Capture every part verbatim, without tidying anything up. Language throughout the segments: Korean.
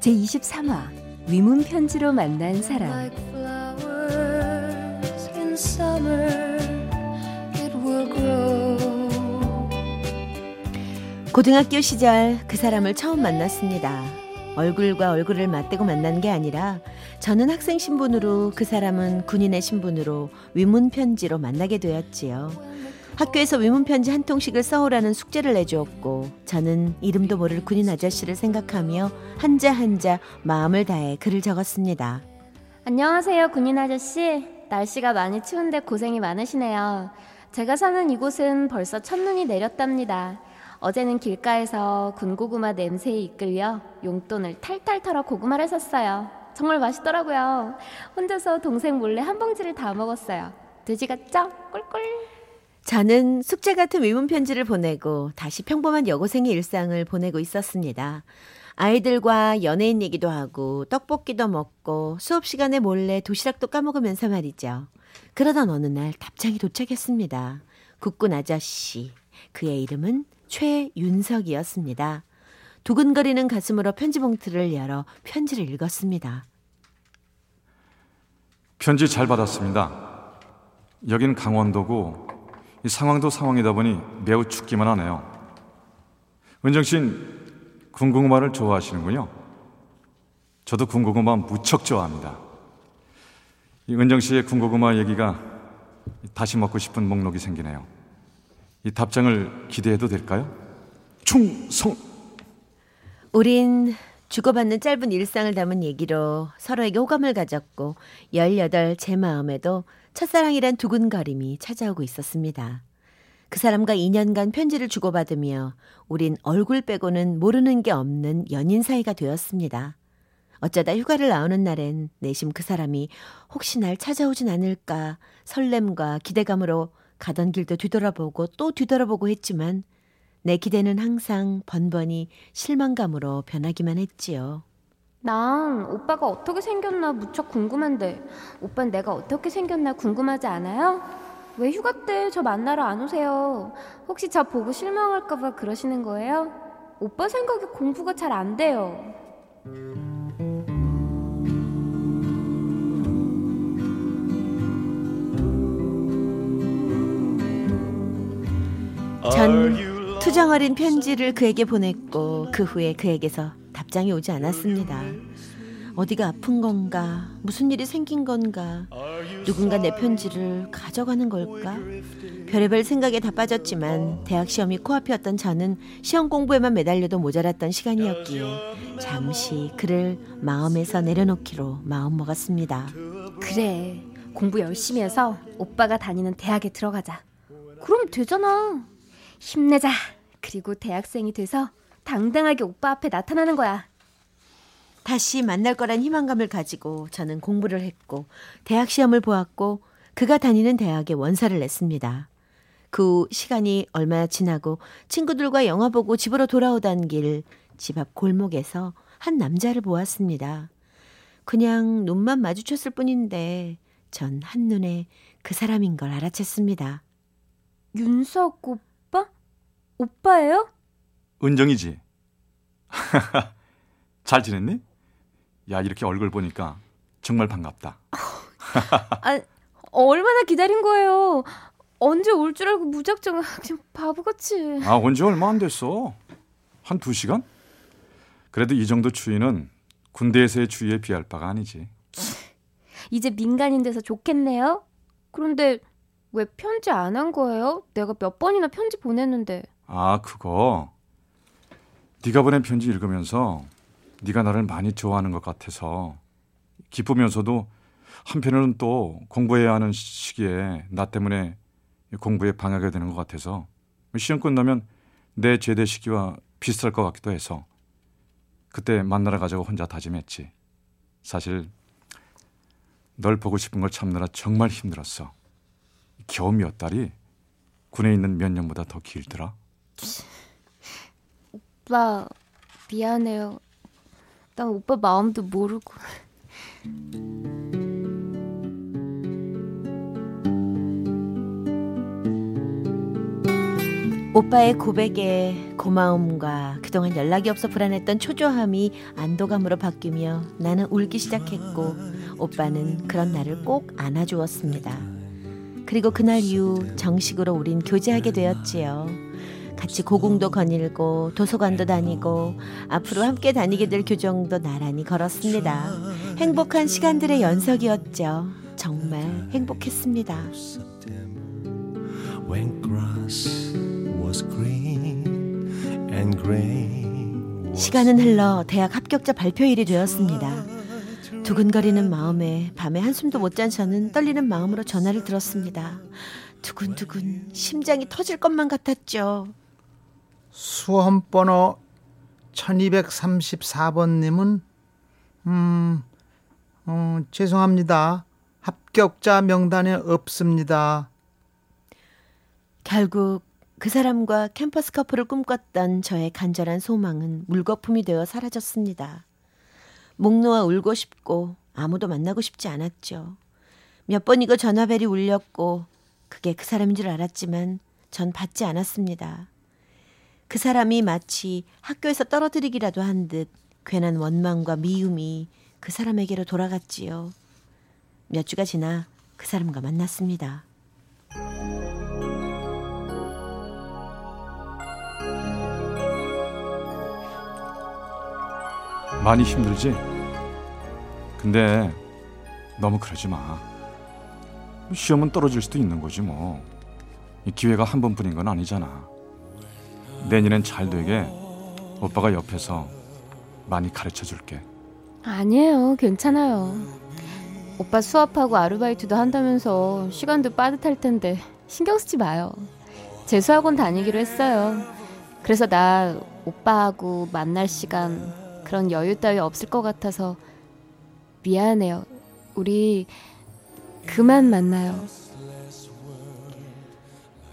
제이십삼 화 위문 편지로 만난 사람. 고등학교 시절 그 사람을 처음 만났습니다. 얼굴과 얼굴을 맞대고 만난 게 아니라 저는 학생 신분으로, 그 사람은 군인의 신분으로 위문 편지로 만나게 되었지요. 학교에서 위문 편지 한 통씩을 써오라는 숙제를 내주었고, 저는 이름도 모를 군인 아저씨를 생각하며 한자 한자 마음을 다해 글을 적었습니다. 안녕하세요, 군인 아저씨. 날씨가 많이 추운데 고생이 많으시네요. 제가 사는 이곳은 벌써 첫눈이 내렸답니다. 어제는 길가에서 군고구마 냄새에 이끌려 용돈을 탈탈 털어 고구마를 샀어요. 정말 맛있더라고요. 혼자서 동생 몰래 한 봉지를 다 먹었어요. 돼지 같죠? 꿀꿀. 저는 숙제 같은 위문 편지를 보내고 다시 평범한 여고생의 일상을 보내고 있었습니다. 아이들과 연예인 얘기도 하고 떡볶이도 먹고 수업 시간에 몰래 도시락도 까먹으면서 말이죠. 그러던 어느 날 답장이 도착했습니다. 국군 아저씨, 그의 이름은 최윤석이었습니다. 두근거리는 가슴으로 편지 봉투를 열어 편지를 읽었습니다. 편지 잘 받았습니다. 여긴 강원도고 이 상황도 상황이다 보니 매우 춥기만 하네요. 은정 씨는 군고구마를 좋아하시는군요. 저도 군고구마 무척 좋아합니다. 이 은정 씨의 군고구마 얘기가 다시 먹고 싶은 목록이 생기네요. 이 답장을 기대해도 될까요? 충성! 우린 주고받는 짧은 일상을 담은 얘기로 서로에게 호감을 가졌고, 열여덟 제 마음에도 첫사랑이란 두근거림이 찾아오고 있었습니다. 그 사람과 이 년간 편지를 주고받으며 우린 얼굴 빼고는 모르는 게 없는 연인 사이가 되었습니다. 어쩌다 휴가를 나오는 날엔 내심 그 사람이 혹시 날 찾아오진 않을까 설렘과 기대감으로 가던 길도 뒤돌아보고 또 뒤돌아보고 했지만, 내 기대는 항상 번번이 실망감으로 변하기만 했지요. 난 오빠가 어떻게 생겼나 무척 궁금한데, 오빠는 내가 어떻게 생겼나 궁금하지 않아요? 왜 휴가 때 저 만나러 안 오세요? 혹시 저 보고 실망할까봐 그러시는 거예요? 오빠 생각에 공부가 잘 안 돼요. 전 투정어린 편지를 그에게 보냈고, 그 후에 그에게서 답장이 오지 않았습니다. 어디가 아픈 건가? 무슨 일이 생긴 건가? 누군가 내 편지를 가져가는 걸까? 별의별 생각에 다 빠졌지만 대학 시험이 코앞이었던 저는 시험 공부에만 매달려도 모자랐던 시간이었기에 잠시 글을 마음에서 내려놓기로 마음먹었습니다. 그래, 공부 열심히 해서 오빠가 다니는 대학에 들어가자. 그럼 되잖아. 힘내자. 그리고 대학생이 돼서 당당하게 오빠 앞에 나타나는 거야. 다시 만날 거란 희망감을 가지고 저는 공부를 했고, 대학 시험을 보았고, 그가 다니는 대학에 원서를 냈습니다. 그 후 시간이 얼마 지나고 친구들과 영화 보고 집으로 돌아오던 길, 집 앞 골목에서 한 남자를 보았습니다. 그냥 눈만 마주쳤을 뿐인데 전 한눈에 그 사람인 걸 알아챘습니다. 윤석 오빠? 오빠예요? 은정이지? 잘 지냈니? 야, 이렇게 얼굴 보니까 정말 반갑다. 아, 얼마나 기다린 거예요. 언제 올 줄 알고 무작정 그냥 바보같이. 아, 온 지 얼마 안 됐어. 한 두 시간? 그래도 이 정도 추위는 군대에서의 추위에 비할 바가 아니지. 이제 민간인 돼서 좋겠네요. 그런데 왜 편지 안 한 거예요? 내가 몇 번이나 편지 보냈는데. 아, 그거. 네가 보낸 편지 읽으면서 네가 나를 많이 좋아하는 것 같아서 기쁘면서도 한편으로는 또 공부해야 하는 시기에 나 때문에 공부에 방해가 되는 것 같아서, 시험 끝나면 내 제대 시기와 비슷할 것 같기도 해서 그때 만나러 가자고 혼자 다짐했지. 사실 널 보고 싶은 걸 참느라 정말 힘들었어. 겨우 몇 달이 군에 있는 몇 년보다 더 길더라. 오빠 미안해요. 난 오빠 마음도 모르고. 오빠의 고백에 고마움과 그동안 연락이 없어 불안했던 초조함이 안도감으로 바뀌며 나는 울기 시작했고 오빠는 그런 나를 꼭 안아주었습니다. 그리고 그날 이후 정식으로 우린 교제하게 되었지요. 같이 고궁도 거닐고 도서관도 다니고 앞으로 함께 다니게 될 교정도 나란히 걸었습니다. 행복한 시간들의 연속이었죠. 정말 행복했습니다. 시간은 흘러 대학 합격자 발표일이 되었습니다. 두근거리는 마음에 밤에 한숨도 못 잔 저는 떨리는 마음으로 전화를 들었습니다. 두근두근 심장이 터질 것만 같았죠. 수험번호 천이백삼십사번님은 음, 어, 죄송합니다. 합격자 명단에 없습니다. 결국 그 사람과 캠퍼스 커플을 꿈꿨던 저의 간절한 소망은 물거품이 되어 사라졌습니다. 목 놓아 울고 싶고 아무도 만나고 싶지 않았죠. 몇 번이고 전화벨이 울렸고 그게 그 사람인 줄 알았지만 전 받지 않았습니다. 그 사람이 마치 학교에서 떨어뜨리기라도 한 듯 괜한 원망과 미움이 그 사람에게로 돌아갔지요. 몇 주가 지나 그 사람과 만났습니다. 많이 힘들지? 근데 너무 그러지 마. 시험은 떨어질 수도 있는 거지 뭐. 기회가 한 번뿐인 건 아니잖아. 내년엔 잘 되게 오빠가 옆에서 많이 가르쳐줄게. 아니에요, 괜찮아요. 오빠 수업하고 아르바이트도 한다면서 시간도 빠듯할 텐데 신경 쓰지 마요. 재수학원 다니기로 했어요. 그래서 나 오빠하고 만날 시간 그런 여유 따위 없을 것 같아서 미안해요. 우리 그만 만나요.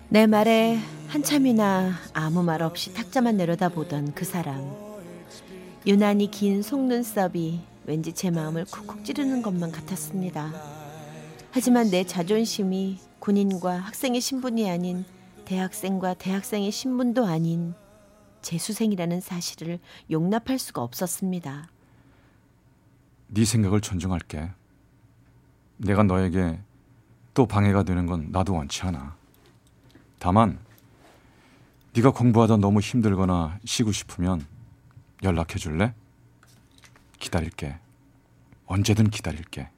내 말에 한참이나 아무 말 없이 탁자만 내려다보던 그 사람. 유난히 긴 속눈썹이 왠지 제 마음을 쿡쿡 찌르는 것만 같았습니다. 하지만 내 자존심이 군인과 학생의 신분이 아닌 대학생과 대학생의 신분도 아닌 재수생이라는 사실을 용납할 수가 없었습니다. 네 생각을 존중할게. 내가 너에게 또 방해가 되는 건 나도 원치 않아. 다만 네가 공부하다 너무 힘들거나 쉬고 싶으면 연락해 줄래? 기다릴게. 언제든 기다릴게.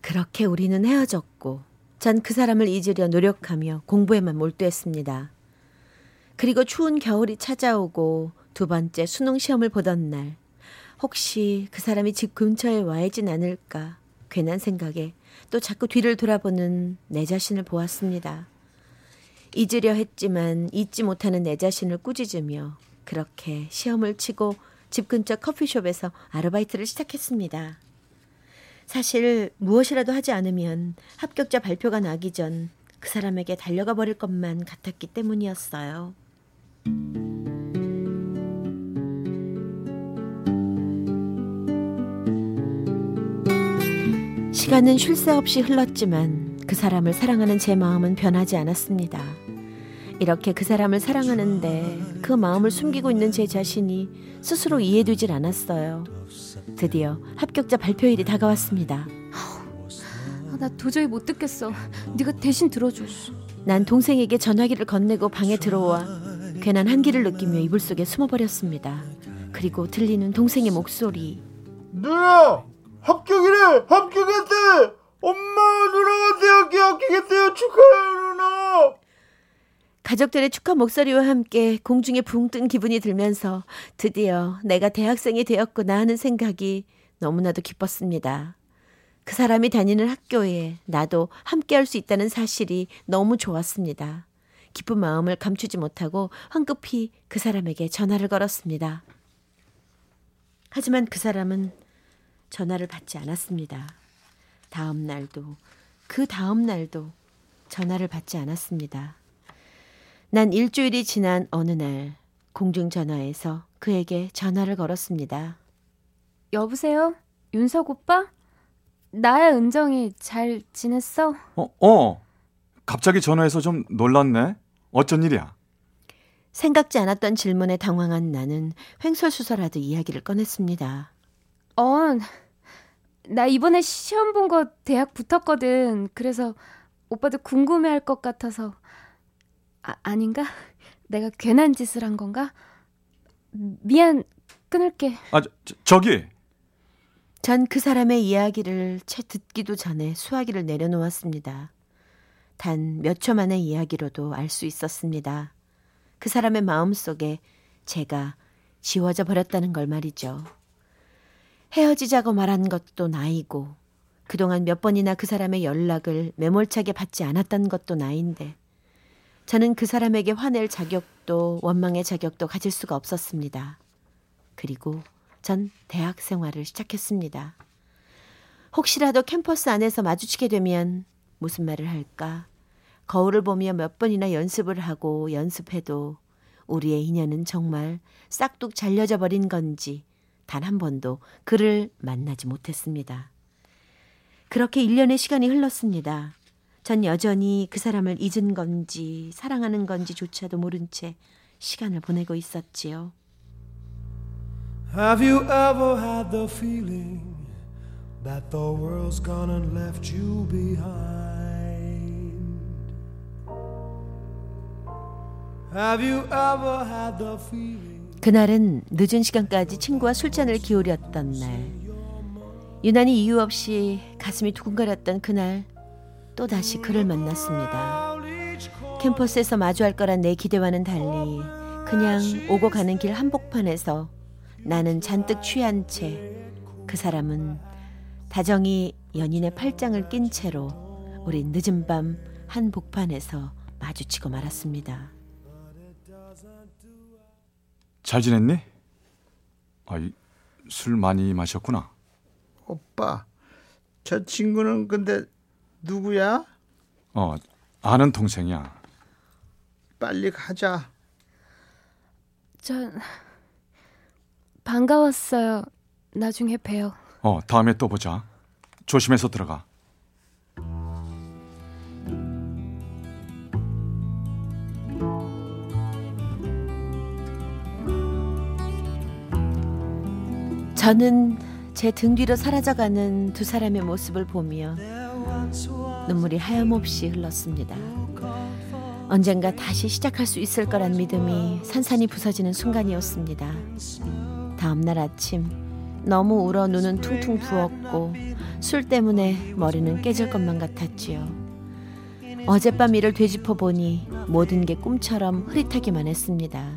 그렇게 우리는 헤어졌고 전 그 사람을 잊으려 노력하며 공부에만 몰두했습니다. 그리고 추운 겨울이 찾아오고 두 번째 수능 시험을 보던 날 혹시 그 사람이 집 근처에 와있진 않을까 괜한 생각에 또 자꾸 뒤를 돌아보는 내 자신을 보았습니다. 잊으려 했지만 잊지 못하는 내 자신을 꾸짖으며 그렇게 시험을 치고 집 근처 커피숍에서 아르바이트를 시작했습니다. 사실 무엇이라도 하지 않으면 합격자 발표가 나기 전 그 사람에게 달려가 버릴 것만 같았기 때문이었어요. 시간은 쉴 새 없이 흘렀지만 그 사람을 사랑하는 제 마음은 변하지 않았습니다. 이렇게 그 사람을 사랑하는데 그 마음을 숨기고 있는 제 자신이 스스로 이해되질 않았어요. 드디어 합격자 발표일이 다가왔습니다. 나 도저히 못 듣겠어. 네가 대신 들어줘. 난 동생에게 전화기를 건네고 방에 들어와 괜한 한기를 느끼며 이불 속에 숨어버렸습니다. 그리고 들리는 동생의 목소리. 누나! 합격이래! 합격했대! 엄마! 누나가 대학에 합격했대요! 축하해요 누나! 가족들의 축하 목소리와 함께 공중에 붕 뜬 기분이 들면서 드디어 내가 대학생이 되었구나 하는 생각이 너무나도 기뻤습니다. 그 사람이 다니는 학교에 나도 함께할 수 있다는 사실이 너무 좋았습니다. 기쁜 마음을 감추지 못하고 황급히 그 사람에게 전화를 걸었습니다. 하지만 그 사람은 전화를 받지 않았습니다. 다음 날도 그 다음 날도 전화를 받지 않았습니다. 난 일주일이 지난 어느 날 공중전화에서 그에게 전화를 걸었습니다. 여보세요? 윤석 오빠? 나야 은정이 잘 지냈어? 어, 어. 갑자기 전화해서 좀 놀랐네. 어쩐 일이야? 생각지 않았던 질문에 당황한 나는 횡설수설하듯 이야기를 꺼냈습니다. 어, 나 이번에 시험 본 거 대학 붙었거든. 그래서 오빠도 궁금해할 것 같아서. 아, 아닌가? 내가 괜한 짓을 한 건가? 미안, 끊을게. 아, 저, 저기! 전 그 사람의 이야기를 채 듣기도 전에 수화기를 내려놓았습니다. 단 몇 초 만의 이야기로도 알 수 있었습니다. 그 사람의 마음속에 제가 지워져 버렸다는 걸 말이죠. 헤어지자고 말한 것도 나이고 그동안 몇 번이나 그 사람의 연락을 매몰차게 받지 않았던 것도 나인데 저는 그 사람에게 화낼 자격도 원망의 자격도 가질 수가 없었습니다. 그리고 전 대학 생활을 시작했습니다. 혹시라도 캠퍼스 안에서 마주치게 되면 무슨 말을 할까? 거울을 보며 몇 번이나 연습을 하고 연습해도 우리의 인연은 정말 싹둑 잘려져 버린 건지 단 한 번도 그를 만나지 못했습니다. 그렇게 일 년의 시간이 흘렀습니다. 전 여전히 그 사람을 잊은 건지 사랑하는 건지조차도 모른 채 시간을 보내고 있었지요. Have you ever had the feeling that the world's gone and left you behind? Have you ever had the feeling? 그날은 늦은 시간까지 친구와 술잔을 기울였던 날. 유난히 이유 없이 가슴이 두근거렸던 그날 또다시 그를 만났습니다. 캠퍼스에서 마주할 거란 내 기대와는 달리 그냥 오고 가는 길 한복판에서 나는 잔뜩 취한 채 그 사람은 다정히 연인의 팔짱을 낀 채로 우린 늦은 밤 한복판에서 마주치고 말았습니다. 잘 지냈니? 아이, 술 많이 마셨구나. 오빠, 저 친구는 근데 누구야? 어, 아는 동생이야. 빨리 가자. 전... 반가웠어요. 나중에 봬요. 어, 다음에 또 보자. 조심해서 들어가. 저는 제 등 뒤로 사라져가는 두 사람의 모습을 보며 눈물이 하염없이 흘렀습니다. 언젠가 다시 시작할 수 있을 거란 믿음이 산산이 부서지는 순간이었습니다. 다음날 아침 너무 울어 눈은 퉁퉁 부었고 술 때문에 머리는 깨질 것만 같았지요. 어젯밤 일을 되짚어보니 모든 게 꿈처럼 흐릿하기만 했습니다.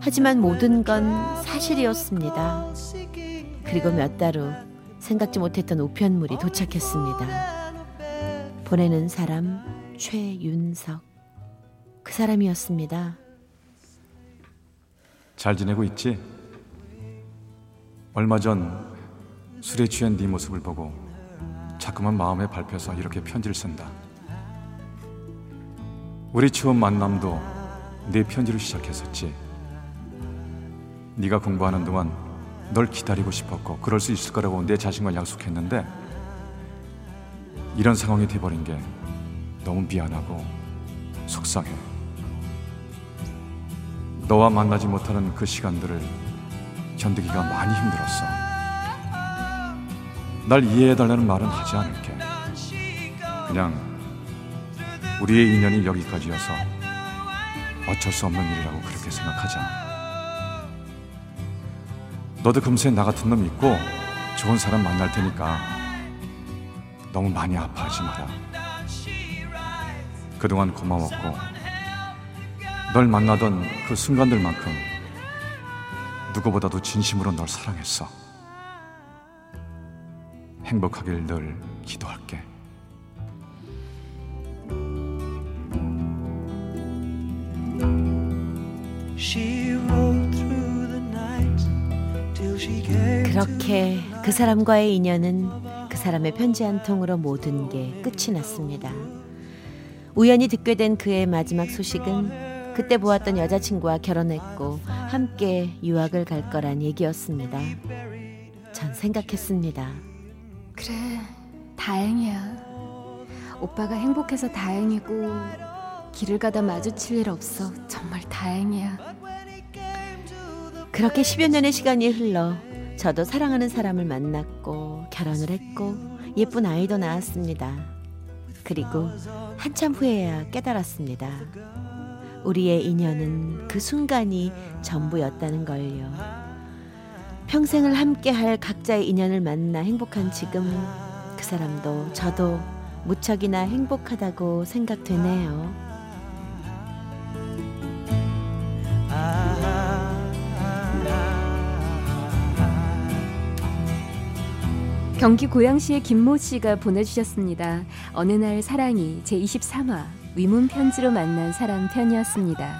하지만 모든 건 사실이었습니다. 그리고 몇 달 후 생각지 못했던 우편물이 도착했습니다. 보내는 사람 최윤석, 그 사람이었습니다. 잘 지내고 있지? 얼마 전 술에 취한 네 모습을 보고 자꾸만 마음에 밟혀서 이렇게 편지를 쓴다. 우리 처음 만남도 네 편지로 시작했었지. 네가 공부하는 동안 널 기다리고 싶었고 그럴 수 있을 거라고 내 자신과 약속했는데 이런 상황이 돼버린 게 너무 미안하고 속상해. 너와 만나지 못하는 그 시간들을 견디기가 많이 힘들었어. 날 이해해달라는 말은 하지 않을게. 그냥 우리의 인연이 여기까지여서 어쩔 수 없는 일이라고 그렇게 생각하자. 너도 금세 나 같은 놈 있고 좋은 사람 만날 테니까 너무 많이 아파하지 마라. 그동안 고마웠고 널 만나던 그 순간들만큼 누구보다도 진심으로 널 사랑했어. 행복하길 늘 기도할게. 그렇게 그 사람과의 인연은 그 사람의 편지 한 통으로 모든 게 끝이 났습니다. 우연히 듣게 된 그의 마지막 소식은 그때 보았던 여자친구와 결혼했고 함께 유학을 갈 거란 얘기였습니다. 전 생각했습니다. 그래, 다행이야. 오빠가 행복해서 다행이고 길을 가다 마주칠 일 없어 정말 다행이야. 그렇게 십여 년의 시간이 흘러 저도 사랑하는 사람을 만났고 결혼을 했고 예쁜 아이도 낳았습니다. 그리고 한참 후에야 깨달았습니다. 우리의 인연은 그 순간이 전부였다는 걸요. 평생을 함께할 각자의 인연을 만나 행복한 지금, 그 사람도 저도 무척이나 행복하다고 생각되네요. 경기 고양시의 김모 씨가 보내주셨습니다. 어느 날 사랑이 제이십삼 화 위문 편지로 만난 사람 편이었습니다.